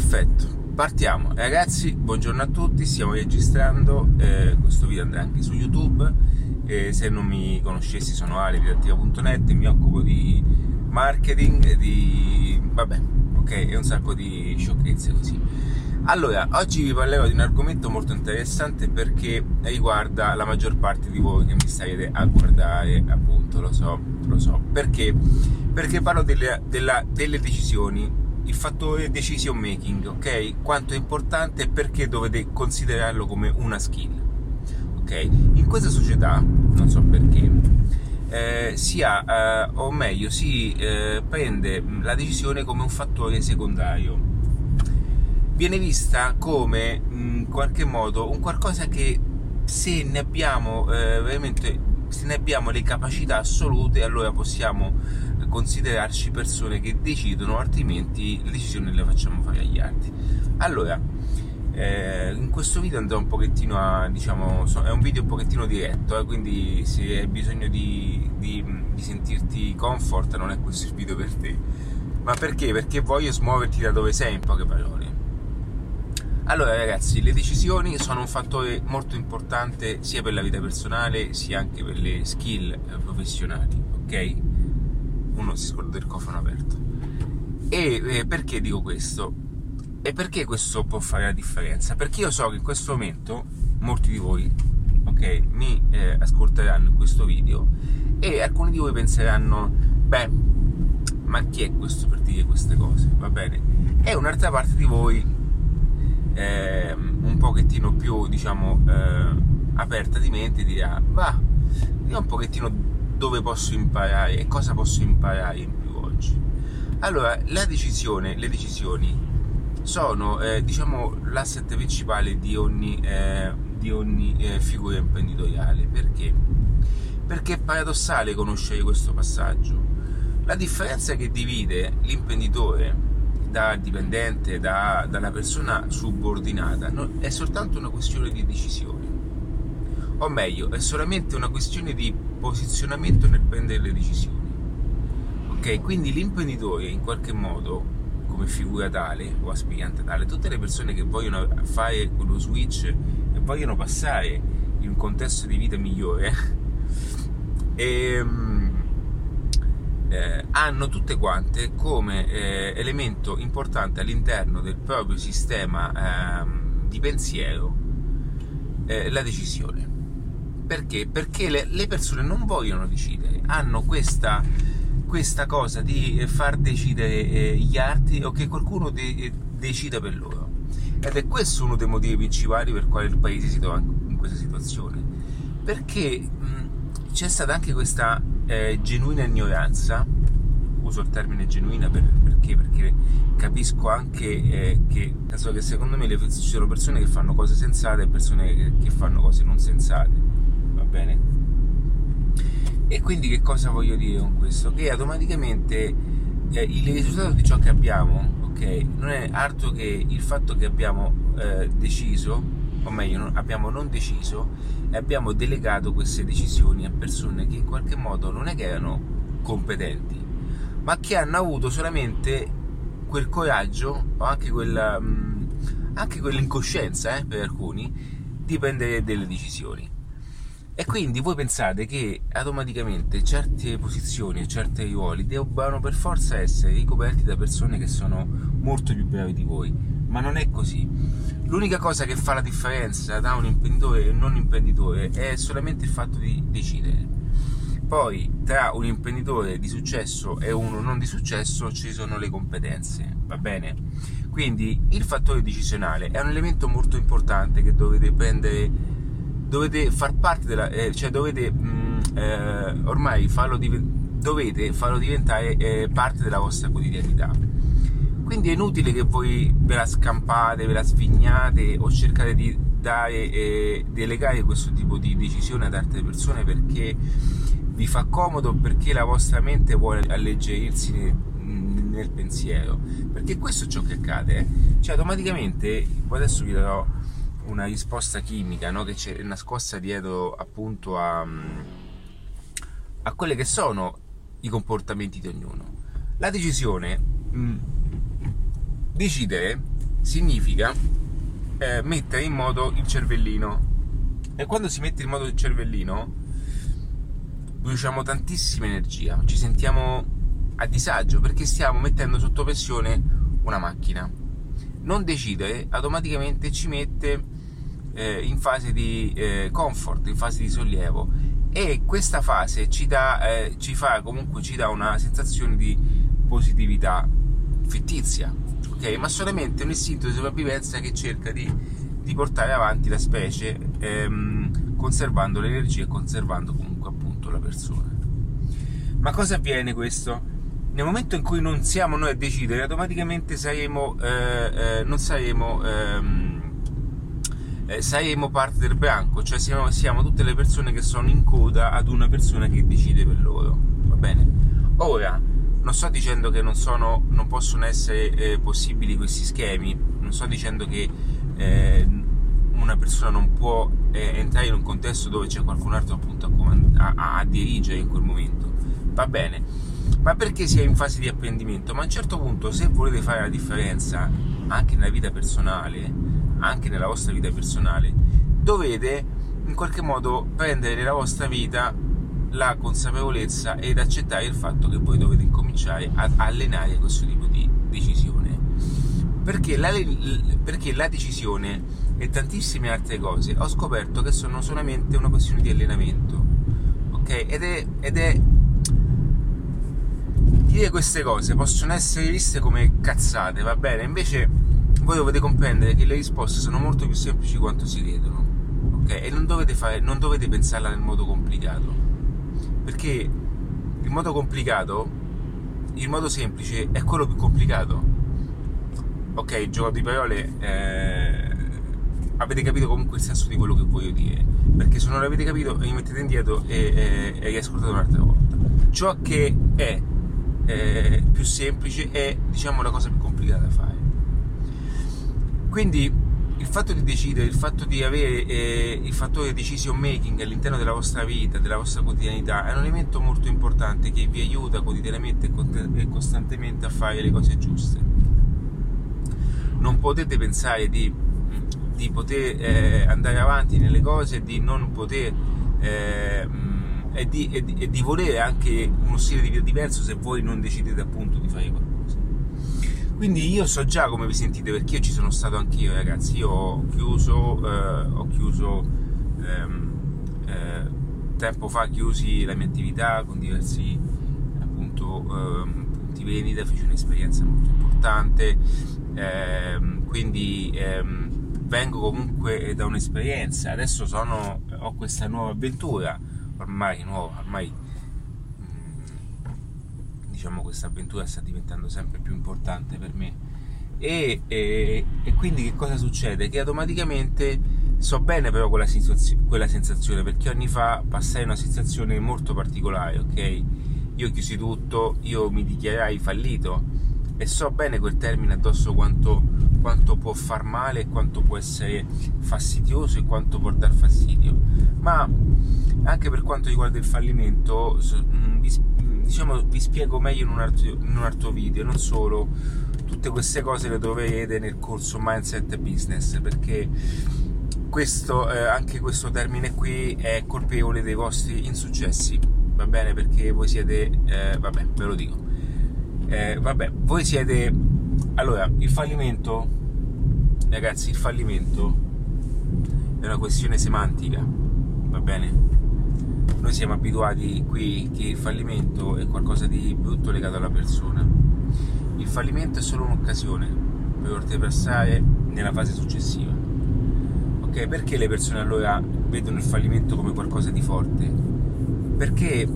Perfetto, partiamo ragazzi, buongiorno a tutti, stiamo registrando, questo video andrà anche su YouTube. Se non mi conoscessi, sono alevitativa.net, mi occupo di marketing, e un sacco di sciocchezze così. Allora, oggi vi parlerò di un argomento molto interessante perché riguarda la maggior parte di voi che mi starete a guardare, appunto, lo so. Perché? Perché parlo delle decisioni. Il fattore decision making, ok? Quanto è importante e perché dovete considerarlo come una skill, ok? In questa società, non so perché, si prende la decisione come un fattore secondario. Viene vista come in qualche modo un qualcosa che se ne abbiamo le capacità assolute, allora possiamo considerarci persone che decidono, altrimenti le decisioni le facciamo fare agli altri. Allora, in questo video andrò un pochettino è un video un pochettino diretto, quindi se hai bisogno di sentirti comfort non è questo il video per te. Ma perché? Perché voglio smuoverti da dove sei, in poche parole. Allora ragazzi, le decisioni sono un fattore molto importante sia per la vita personale sia anche per le skill professionali, ok? Uno si scorda del cofano aperto. E perché dico questo? E perché questo può fare la differenza? Perché io so che in questo momento molti di voi, ok, mi ascolteranno in questo video e alcuni di voi penseranno, ma chi è questo per dire queste cose? Va bene? E un'altra parte di voi un pochettino più aperta di mente dirà, io un pochettino dove posso imparare e cosa posso imparare in più oggi. Allora le decisioni sono l'asset principale di ogni figura imprenditoriale. Perché è paradossale conoscere questo passaggio. La differenza che divide l'imprenditore da dipendente, dalla persona subordinata, è soltanto una questione di decisione, o meglio, è solamente una questione di posizionamento nel prendere le decisioni, ok? Quindi l'imprenditore, in qualche modo, come figura tale o aspirante tale, tutte le persone che vogliono fare quello switch e vogliono passare in un contesto di vita migliore hanno tutte quante come elemento importante all'interno del proprio sistema di pensiero la decisione. Perché? Perché le persone non vogliono decidere, hanno questa cosa di far decidere gli altri o che qualcuno decida per loro, ed è questo uno dei motivi principali per quale il paese si trova in questa situazione, perché c'è stata anche questa genuina ignoranza. Uso il termine genuina perché capisco anche che secondo me ci sono persone che fanno cose sensate e persone che fanno cose non sensate, va bene? E quindi che cosa voglio dire con questo? Che automaticamente il risultato di ciò che abbiamo, ok, non è altro che il fatto che abbiamo deciso, o meglio abbiamo non deciso e abbiamo delegato queste decisioni a persone che in qualche modo non è che erano competenti, ma che hanno avuto solamente quel coraggio o anche quell'incoscienza per alcuni di prendere delle decisioni. E quindi voi pensate che automaticamente certe posizioni e certi ruoli debbano per forza essere ricoperti da persone che sono molto più bravi di voi, ma non è così. L'unica cosa che fa la differenza tra un imprenditore e un non imprenditore è solamente il fatto di decidere. Poi tra un imprenditore di successo e uno non di successo ci sono le competenze, va bene? Quindi il fattore decisionale è un elemento molto importante che dovete prendere. Dovete far parte dovete farlo diventare parte della vostra quotidianità. Quindi è inutile che voi ve la scampate, ve la svignate o cercate di delegare questo tipo di decisione ad altre persone perché vi fa comodo, perché la vostra mente vuole alleggerirsi nel pensiero. Perché questo è ciò che accade. Automaticamente, adesso vi darò una risposta chimica, no? Che c'è nascosta dietro appunto a quelli che sono i comportamenti di ognuno. La decisione, decidere significa mettere in moto il cervellino. E quando si mette in moto il cervellino produciamo tantissima energia, ci sentiamo a disagio perché stiamo mettendo sotto pressione una macchina. Non decide, automaticamente ci mette in fase di comfort, in fase di sollievo, e questa fase ci dà una sensazione di positività fittizia, ok? Ma solamente un istinto di sopravvivenza che cerca di portare avanti la specie, conservando l'energia e conservando comunque appunto la persona. Ma cosa avviene questo? Nel momento in cui non siamo noi a decidere, automaticamente saremo parte del branco, cioè siamo tutte le persone che sono in coda ad una persona che decide per loro, va bene? Ora, non sto dicendo che non possono essere possibili questi schemi, non sto dicendo che una persona non può entrare in un contesto dove c'è qualcun altro appunto a dirigere in quel momento, va bene? Ma perché si è in fase di apprendimento? Ma a un certo punto, se volete fare la differenza anche nella vita personale, anche nella vostra vita personale, dovete in qualche modo prendere nella vostra vita la consapevolezza ed accettare il fatto che voi dovete incominciare ad allenare questo tipo di decisione, perché la decisione e tantissime altre cose ho scoperto che sono solamente una questione di allenamento, ok? Ed è dire queste cose possono essere viste come cazzate, va bene? Invece voi dovete comprendere che le risposte sono molto più semplici di quanto si credono, ok? E non dovete pensarla nel modo complicato, perché il modo complicato, il modo semplice è quello più complicato, ok? Il gioco di parole, avete capito comunque il senso di quello che voglio dire, perché se non l'avete capito vi mettete indietro e riascoltate un'altra volta. Ciò che è più semplice è, diciamo, la cosa più complicata da fare. Quindi il fatto di decidere, il fatto di avere il fattore decision making all'interno della vostra vita, della vostra quotidianità, è un elemento molto importante che vi aiuta quotidianamente e costantemente a fare le cose giuste. Non potete pensare di poter andare avanti nelle cose, di non poter e di volere anche uno stile di vita diverso se voi non decidete appunto di fare qualcosa. Quindi io so già come vi sentite, perché io ci sono stato anch'io, ragazzi. Io tempo fa chiusi la mia attività con diversi appunto punti vendita, feci un'esperienza molto importante, quindi vengo comunque da un'esperienza. Adesso ho questa nuova avventura, ormai diciamo questa avventura sta diventando sempre più importante per me, e quindi che cosa succede? Che automaticamente so bene però quella sensazione, perché anni fa passai una sensazione molto particolare, ok? Io chiusi tutto, io mi dichiarai fallito, e so bene quel termine addosso quanto può far male, quanto può essere fastidioso e quanto può dar fastidio. Ma anche per quanto riguarda il fallimento, vi spiego meglio in un altro video. Non solo, tutte queste cose le troverete nel corso Mindset Business, perché anche questo termine qui è colpevole dei vostri insuccessi, va bene? Perché voi siete allora, il fallimento è una questione semantica, va bene? Noi siamo abituati qui che il fallimento è qualcosa di brutto legato alla persona. Il fallimento è solo un'occasione per oltrepassare nella fase successiva, ok? Perché le persone allora vedono il fallimento come qualcosa di forte? Perché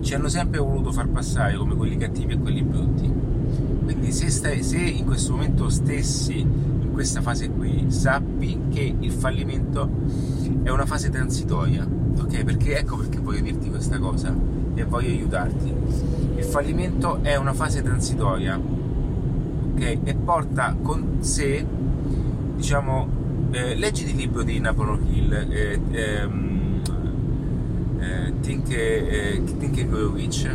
ci hanno sempre voluto far passare come quelli cattivi e quelli brutti. Quindi se in questo momento stessi in questa fase qui, sappi che il fallimento è una fase transitoria, ok? Perché voglio dirti questa cosa e voglio aiutarti. Il fallimento è una fase transitoria, ok? E porta con sé, leggiti il libro di Napoleon Hill, Think and Grow Rich,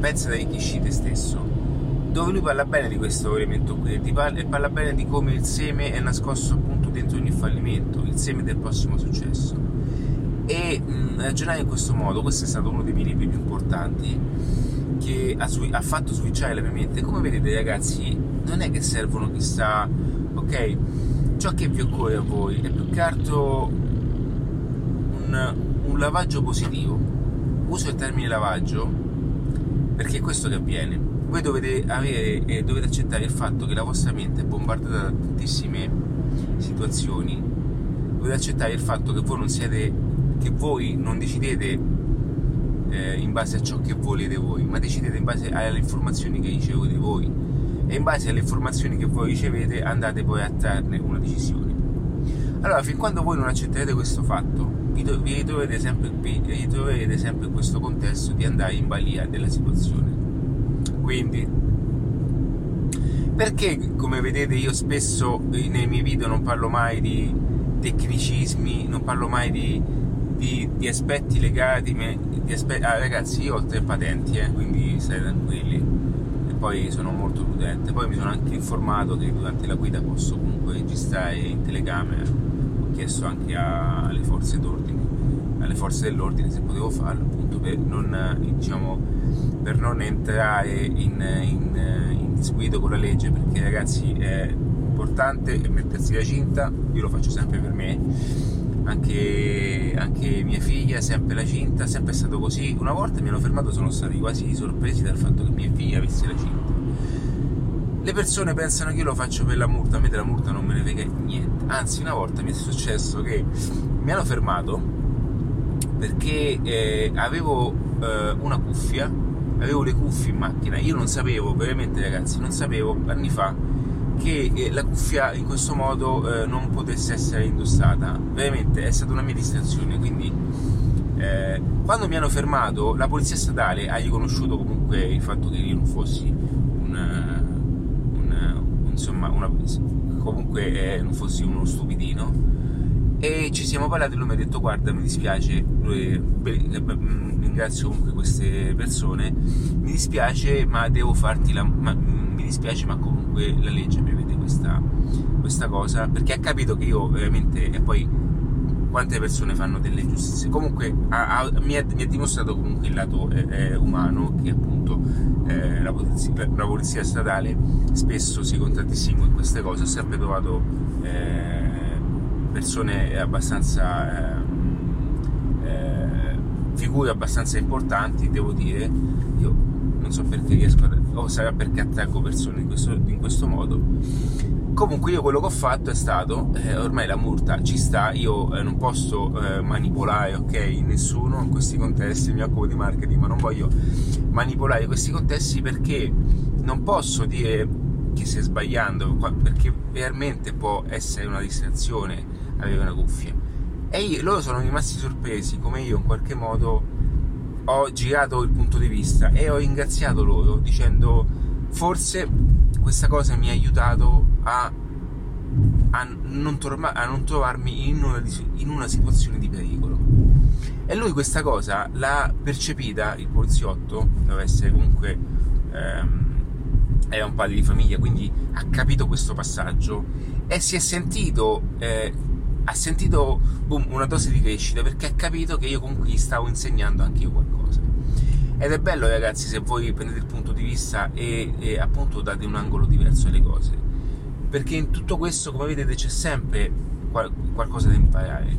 pensa da chi te stesso. dove lui parla bene di questo elemento qui e parla bene di come il seme è nascosto appunto dentro ogni fallimento, il seme del prossimo successo, e ragionare in questo modo. Questo è stato uno dei miei libri più importanti che ha fatto switchare la mia mente. Come vedete ragazzi, non è che servono chissà, ok, ciò che vi occorre a voi è più che altro un lavaggio positivo. Uso il termine lavaggio perché è questo che avviene. Voi dovete accettare il fatto che la vostra mente è bombardata da tantissime situazioni, dovete accettare il fatto che voi non decidete in base a ciò che volete voi, ma decidete in base alle informazioni che ricevete voi, e in base alle informazioni che voi ricevete andate poi a trarne una decisione. Allora, fin quando voi non accetterete questo fatto, vi ritroverete sempre in questo contesto di andare in balia della situazione. Quindi, perché, come vedete, io spesso nei miei video non parlo mai di tecnicismi, non parlo mai di aspetti legati ragazzi, io ho 3 patenti, quindi state tranquilli, e poi sono molto prudente. Poi mi sono anche informato che durante la guida posso comunque registrare in telecamera, ho chiesto anche alle forze d'ordine, alle forze dell'ordine, se potevo farlo, appunto per non entrare in disguido con la legge, perché ragazzi è importante mettersi la cinta. Io lo faccio sempre per me, anche mia figlia sempre la cinta, sempre è stato così. Una volta mi hanno fermato, sono stati quasi sorpresi dal fatto che mia figlia avesse la cinta. Le persone pensano che io lo faccio per la multa, a me della multa non me ne frega niente. Anzi, una volta mi è successo che mi hanno fermato perché avevo una cuffia, avevo le cuffie in macchina. Io non sapevo, veramente ragazzi, non sapevo anni fa che la cuffia in questo modo non potesse essere indossata. Veramente è stata una mia distrazione. Quindi quando mi hanno fermato, la polizia statale ha riconosciuto comunque il fatto che io non fossi non fossi uno stupidino, e ci siamo parlati. Lui mi ha detto: guarda, mi dispiace, ringrazio comunque queste persone, mi dispiace ma devo farti mi dispiace ma comunque la legge prevede questa cosa, perché ha capito che io veramente, e poi quante persone fanno delle giustizie. Comunque mi ha dimostrato comunque il lato umano, che appunto la polizia statale spesso si contraddistingue in queste cose. Ho sempre trovato persone abbastanza figure abbastanza importanti, devo dire. Io non so perché riesco o sarà perché attacco persone in questo modo. Comunque io quello che ho fatto è stato ormai la multa ci sta, io non posso manipolare, ok, nessuno in questi contesti. Mi occupo di marketing, ma non voglio manipolare questi contesti, perché non posso dire che stai sbagliando, perché veramente può essere una distrazione avere una cuffia. E loro sono rimasti sorpresi come io in qualche modo ho girato il punto di vista, e ho ringraziato loro dicendo: forse questa cosa mi ha aiutato a non trovarmi in una situazione di pericolo. E lui questa cosa l'ha percepita, il poliziotto deve essere comunque era un padre di famiglia, quindi ha capito questo passaggio e si è sentito una dose di crescita, perché ha capito che io comunque gli stavo insegnando anche io qualcosa. Ed è bello ragazzi, se voi prendete il punto di vista e appunto date un angolo diverso alle cose, perché in tutto questo, come vedete, c'è sempre qualcosa da imparare.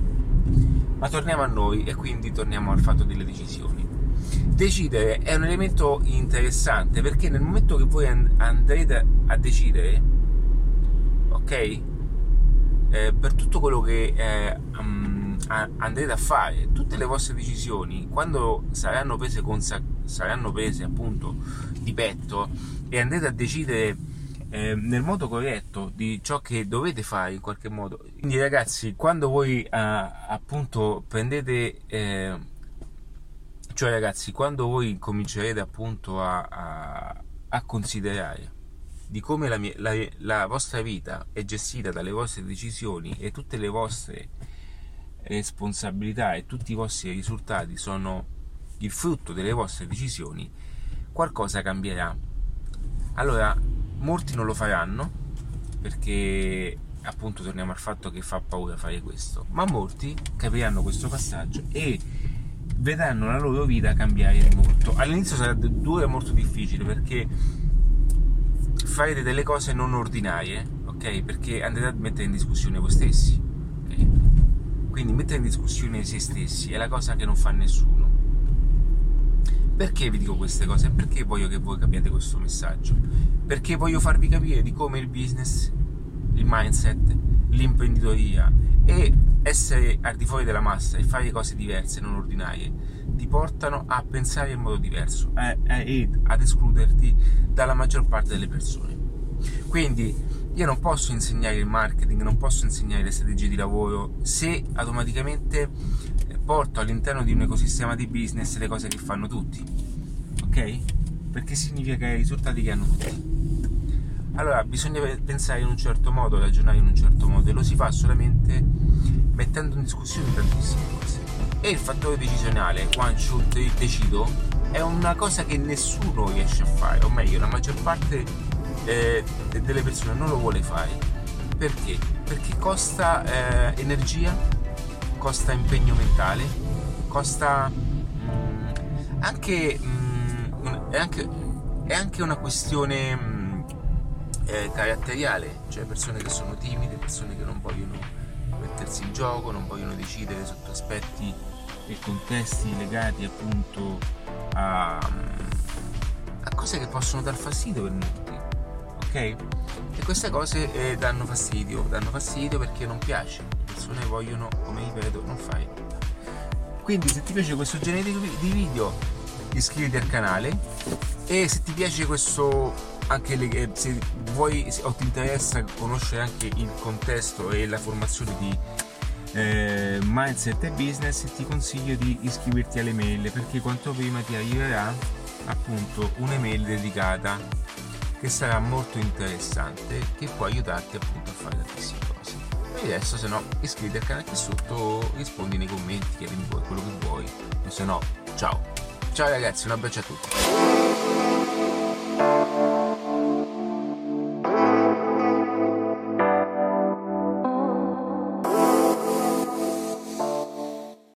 Ma torniamo a noi, e quindi torniamo al fatto delle decisioni. Decidere è un elemento interessante, perché nel momento che voi andrete a decidere, ok, per tutto quello che andrete a fare, tutte le vostre decisioni, quando saranno prese appunto di petto e andrete a decidere nel modo corretto di ciò che dovete fare in qualche modo. Quindi ragazzi, quando voi appunto prendete quando voi comincerete appunto a considerare di come la vostra vita è gestita dalle vostre decisioni, e tutte le vostre responsabilità e tutti i vostri risultati sono il frutto delle vostre decisioni, qualcosa cambierà. Allora, molti non lo faranno perché appunto torniamo al fatto che fa paura fare questo, ma molti capiranno questo passaggio e vedranno la loro vita cambiare molto. All'inizio sarà dura e molto difficile perché farete delle cose non ordinarie, ok? Perché andrete a mettere in discussione voi stessi, okay? Quindi mettere in discussione se stessi è la cosa che non fa nessuno. Perché vi dico queste cose? Perché voglio che voi capiate questo messaggio? Perché voglio farvi capire di come il business, il mindset, l'imprenditoria e essere al di fuori della massa e fare cose diverse, non ordinarie, ti portano a pensare in modo diverso e ad escluderti dalla maggior parte delle persone. Quindi io non posso insegnare il marketing, non posso insegnare le strategie di lavoro se automaticamente porto all'interno di un ecosistema di business le cose che fanno tutti, ok? Perché significa che i risultati che hanno tutti. Allora bisogna pensare in un certo modo, ragionare in un certo modo, e lo si fa solamente mettendo in discussione tantissime cose. E il fattore decisionale, one shot, decido, è una cosa che nessuno riesce a fare, o meglio la maggior parte delle persone non lo vuole fare. Perché? Perché costa energia, costa impegno mentale, costa anche una questione caratteriale, cioè persone che sono timide, persone che non vogliono mettersi in gioco, non vogliono decidere sotto aspetti e contesti legati appunto a cose che possono dar fastidio per molti, ok? E queste cose danno fastidio perché non piace, le persone vogliono, come ripeto, non fare. Quindi se ti piace questo genere di video iscriviti al canale, e se ti piace questo, anche se vuoi o ti interessa conoscere anche il contesto e la formazione di mindset e business, ti consiglio di iscriverti alle mail, perché quanto prima ti arriverà appunto un'email dedicata che sarà molto interessante, che può aiutarti appunto a fare tantissime cose. E adesso se no iscriviti al canale qui sotto, rispondi nei commenti, chiedimi quello che vuoi, se no ciao ragazzi, un abbraccio a tutti.